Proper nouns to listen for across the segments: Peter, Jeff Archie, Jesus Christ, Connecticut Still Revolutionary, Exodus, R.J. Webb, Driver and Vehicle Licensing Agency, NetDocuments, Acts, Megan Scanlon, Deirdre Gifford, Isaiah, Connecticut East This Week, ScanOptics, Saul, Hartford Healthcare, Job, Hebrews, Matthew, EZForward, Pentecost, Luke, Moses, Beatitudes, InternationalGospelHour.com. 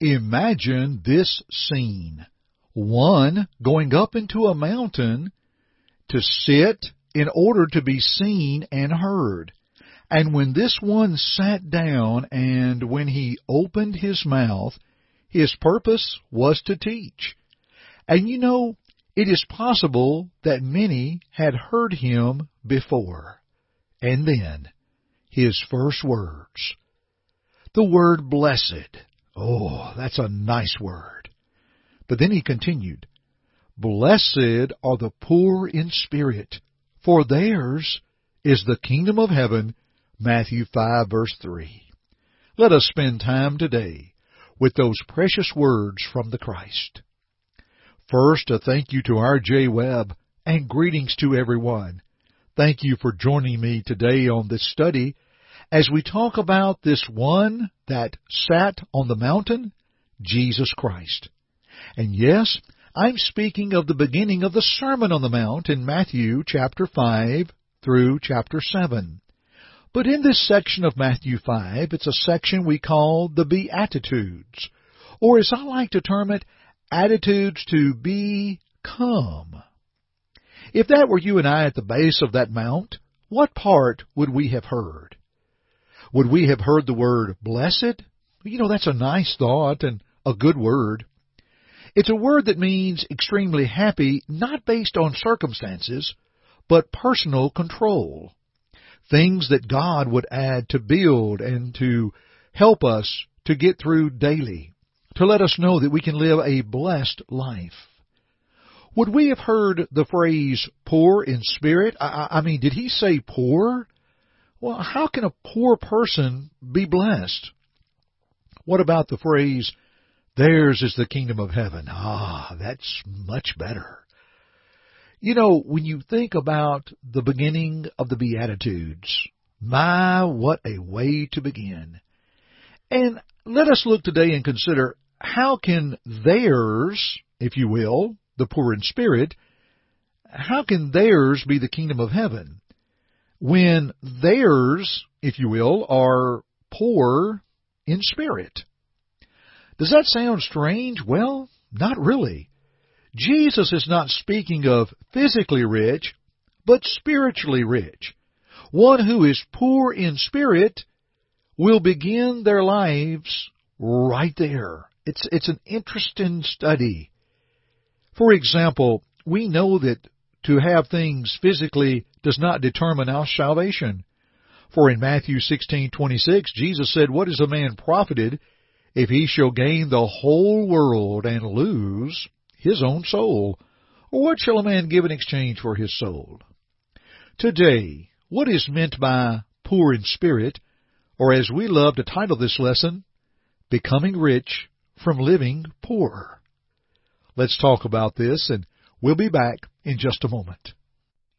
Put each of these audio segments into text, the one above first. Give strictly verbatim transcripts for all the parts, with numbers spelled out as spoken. Imagine this scene. One going up into a mountain to sit in order to be seen and heard. And when this one sat down and when he opened his mouth, his purpose was to teach. And you know, it is possible that many had heard him before. And then, his first words. The word blessed. Oh, that's a nice word. But then he continued, Blessed are the poor in spirit, for theirs is the kingdom of heaven. Matthew five, verse three. Let us spend time today with those precious words from the Christ. First, a thank you to R J. Webb, and greetings to everyone. Thank you for joining me today on this study as we talk about this one that sat on the mountain, Jesus Christ. And yes, I'm speaking of the beginning of the Sermon on the Mount in Matthew chapter five through chapter seven. But in this section of Matthew five, it's a section we call the Beatitudes, or as I like to term it, attitudes to become. If that were you and I at the base of that mount, what part would we have heard? Would we have heard the word blessed? You know, that's a nice thought and a good word. It's a word that means extremely happy, not based on circumstances, but personal control. Things that God would add to build and to help us to get through daily, to let us know that we can live a blessed life. Would we have heard the phrase poor in spirit? I, I mean, did he say poor? Well, how can a poor person be blessed? What about the phrase, theirs is the kingdom of heaven? Ah, that's much better. You know, when you think about the beginning of the Beatitudes, my, what a way to begin. And let us look today and consider how can theirs, if you will, the poor in spirit, how can theirs be the kingdom of heaven? When theirs, if you will, are poor in spirit. Does that sound strange? Well, not really. Jesus is not speaking of physically rich, but spiritually rich. One who is poor in spirit will begin their lives right there. It's it's an interesting study. For example, we know that to have things physically does not determine our salvation. For in Matthew sixteen twenty-six, Jesus said, What is a man profited if he shall gain the whole world and lose his own soul? Or what shall a man give in exchange for his soul? Today, what is meant by poor in spirit, or as we love to title this lesson, Becoming Rich from Living Poor? Let's talk about this, and we'll be back in just a moment.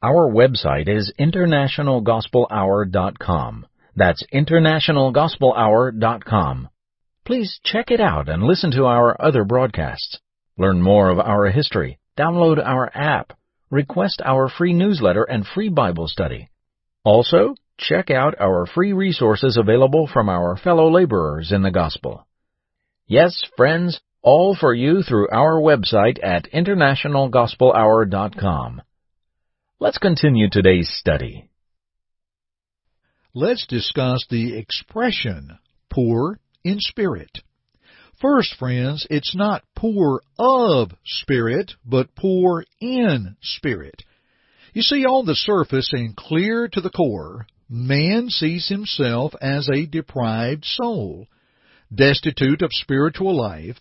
Our website is international gospel hour dot com. That's international gospel hour dot com. Please check it out and listen to our other broadcasts. Learn more of our history, download our app, request our free newsletter and free Bible study. Also, check out our free resources available from our fellow laborers in the gospel. Yes, friends, all for you through our website at international gospel hour dot com. Let's continue today's study. Let's discuss the expression, poor in spirit. First, friends, it's not poor of spirit, but poor in spirit. You see, on the surface and clear to the core, man sees himself as a deprived soul, destitute of spiritual life.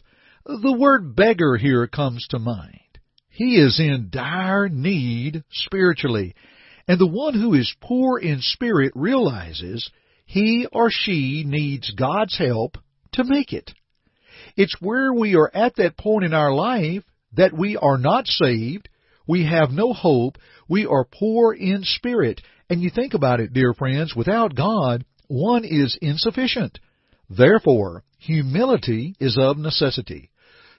The word beggar here comes to mind. He is in dire need spiritually, and the one who is poor in spirit realizes he or she needs God's help to make it. It's where we are at that point in our life that we are not saved, we have no hope, we are poor in spirit. And you think about it, dear friends, without God, one is insufficient. Therefore, humility is of necessity.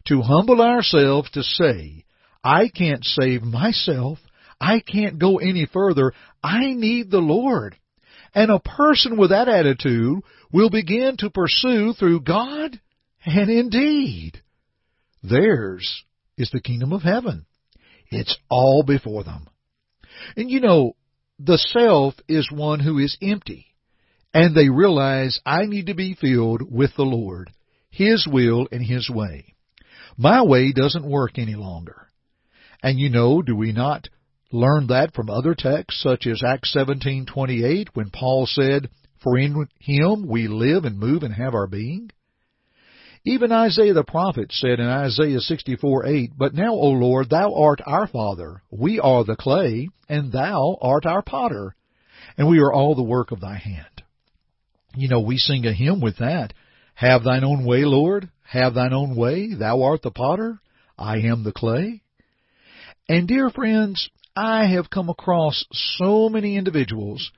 To humble ourselves to say, I can't save myself, I can't go any further, I need the Lord. And a person with that attitude will begin to pursue through God and indeed, theirs is the kingdom of heaven. It's all before them. And you know, the self is one who is empty, and they realize I need to be filled with the Lord, His will and His way. My way doesn't work any longer. And you know, do we not learn that from other texts, such as Acts seventeen twenty-eight, when Paul said, "For in Him we live and move and have our being"? Even Isaiah the prophet said in Isaiah sixty-four eight, "But now, O Lord, Thou art our Father, we are the clay, and Thou art our potter, and we are all the work of Thy hand." You know, we sing a hymn with that. Have Thine own way, Lord, have Thine own way, Thou art the potter, I am the clay. And dear friends, I have come across so many individuals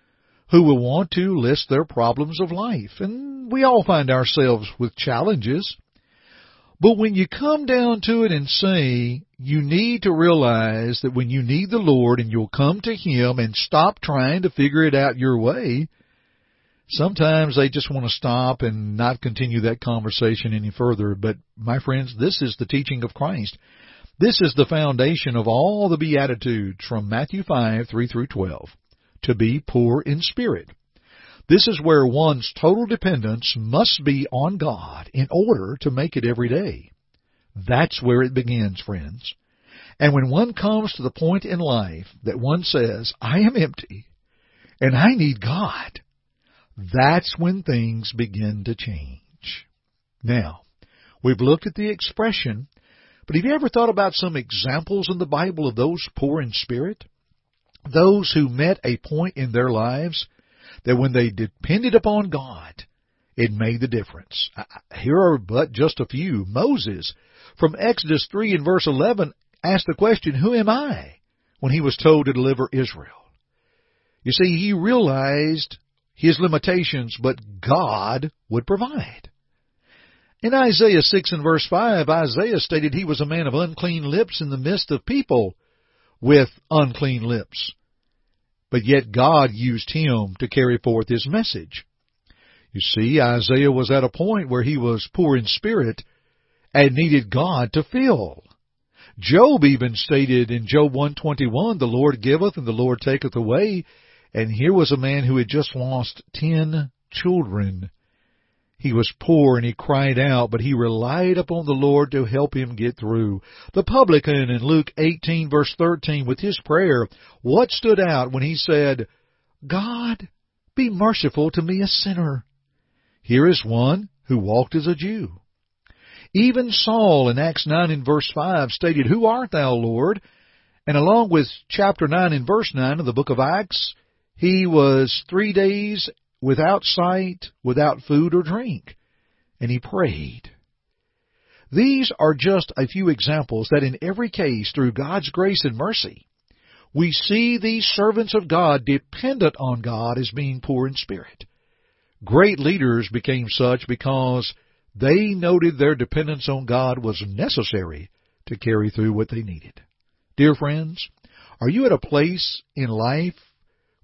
who will want to list their problems of life. And we all find ourselves with challenges. But when you come down to it and say, you need to realize that when you need the Lord and you'll come to Him and stop trying to figure it out your way, sometimes they just want to stop and not continue that conversation any further. But, my friends, this is the teaching of Christ. This is the foundation of all the Beatitudes from Matthew five, three through twelve. To be poor in spirit. This is where one's total dependence must be on God in order to make it every day. That's where it begins, friends. And when one comes to the point in life that one says, I am empty and I need God, that's when things begin to change. Now, we've looked at the expression, but have you ever thought about some examples in the Bible of those poor in spirit? Those who met a point in their lives that when they depended upon God, it made the difference. Here are but just a few. Moses, from Exodus three and verse eleven, asked the question, "Who am I?" when he was told to deliver Israel. You see, he realized his limitations, but God would provide. In Isaiah six and verse five, Isaiah stated he was a man of unclean lips in the midst of people with unclean lips. But yet God used him to carry forth His message. You see, Isaiah was at a point where he was poor in spirit and needed God to fill. Job even stated in Job one twenty-one, "The Lord giveth and the Lord taketh away." And here was a man who had just lost ten children. He was poor and he cried out, but he relied upon the Lord to help him get through. The publican in Luke eighteen, verse thirteen, with his prayer, what stood out when he said, "God, be merciful to me, a sinner"? Here is one who walked as a Jew. Even Saul in Acts nine and verse five stated, "Who art thou, Lord?" And along with chapter nine and verse nine of the book of Acts, he was three days without sight, without food or drink, and he prayed. These are just a few examples that in every case, through God's grace and mercy, we see these servants of God dependent on God as being poor in spirit. Great leaders became such because they noted their dependence on God was necessary to carry through what they needed. Dear friends, are you at a place in life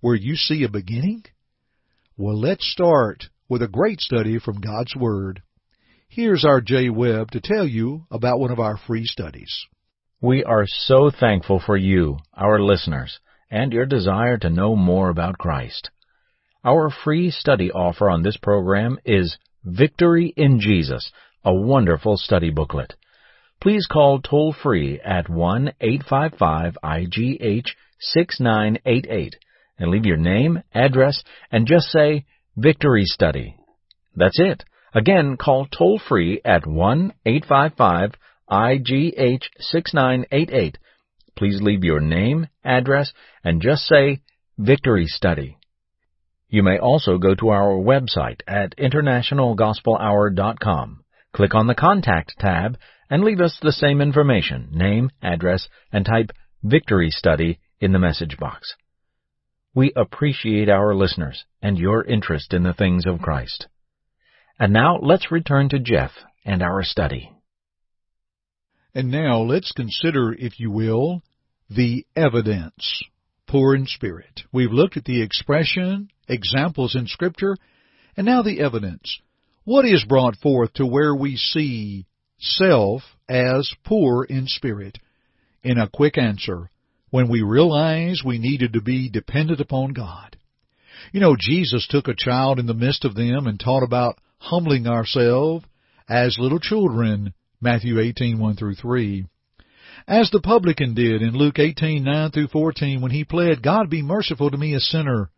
where you see a beginning? Well, let's start with a great study from God's Word. Here's R J. Webb to tell you about one of our free studies. We are so thankful for you, our listeners, and your desire to know more about Christ. Our free study offer on this program is Victory in Jesus, a wonderful study booklet. Please call toll-free at one eight five five I G H six nine eight eight. And leave your name, address, and just say, Victory Study. That's it. Again, call toll-free at one eight five five I G H six nine eight eight. Please leave your name, address, and just say, Victory Study. You may also go to our website at international gospel hour dot com. Click on the Contact tab and leave us the same information, name, address, and type Victory Study in the message box. We appreciate our listeners and your interest in the things of Christ. And now let's return to Jeff and our study. And now let's consider, if you will, the evidence, poor in spirit. We've looked at the expression, examples in Scripture, and now the evidence. What is brought forth to where we see self as poor in spirit? In a quick answer, when we realize we needed to be dependent upon God. You know, Jesus took a child in the midst of them and taught about humbling ourselves as little children, Matthew eighteen, one through three. As the publican did in Luke eighteen, nine through fourteen, when he pled, God be merciful to me, a sinner.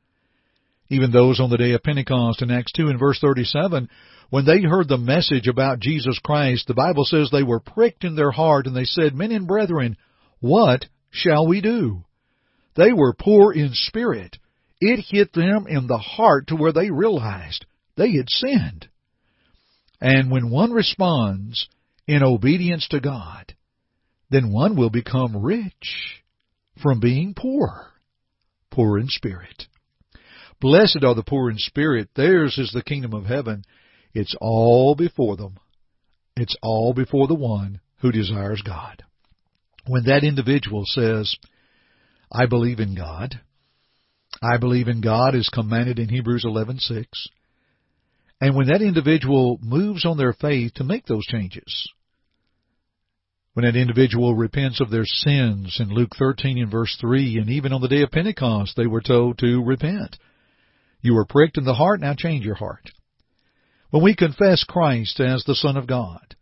Even those on the day of Pentecost in Acts two and verse thirty-seven, when they heard the message about Jesus Christ, the Bible says they were pricked in their heart, and they said, Men and brethren, what shall we do? They were poor in spirit. It hit them in the heart to where they realized they had sinned. And when one responds in obedience to God, then one will become rich from being poor, poor in spirit. Blessed are the poor in spirit. Theirs is the kingdom of heaven. It's all before them. It's all before the one who desires God. When that individual says, I believe in God, I believe in God as commanded in Hebrews eleven six, and when that individual moves on their faith to make those changes, when an individual repents of their sins in Luke thirteen and verse three, and even on the day of Pentecost, they were told to repent. You were pricked in the heart, now change your heart. When we confess Christ as the Son of God,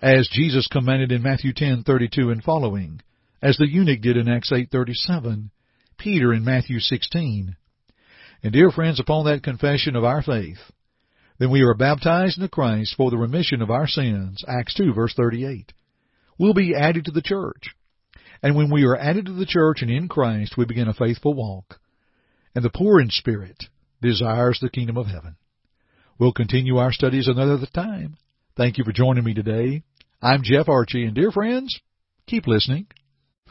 as Jesus commanded in Matthew ten thirty-two and following, as the eunuch did in Acts eight thirty-seven, Peter in Matthew sixteen. And dear friends, upon that confession of our faith, then we are baptized into Christ for the remission of our sins, Acts two verse thirty-eight. We'll be added to the church. And when we are added to the church and in Christ, we begin a faithful walk. And the poor in spirit desires the kingdom of heaven. We'll continue our studies another time. Thank you for joining me today. I'm Jeff Archie, and dear friends, keep listening.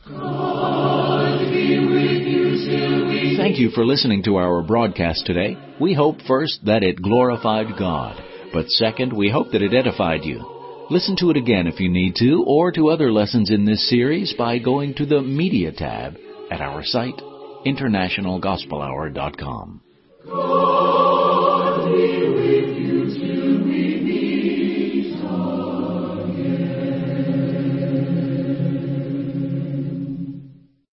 God be with you till we... Thank you for listening to our broadcast today. We hope, first, that it glorified God, but second, we hope that it edified you. Listen to it again if you need to, or to other lessons in this series by going to the Media tab at our site, international gospel hour dot com.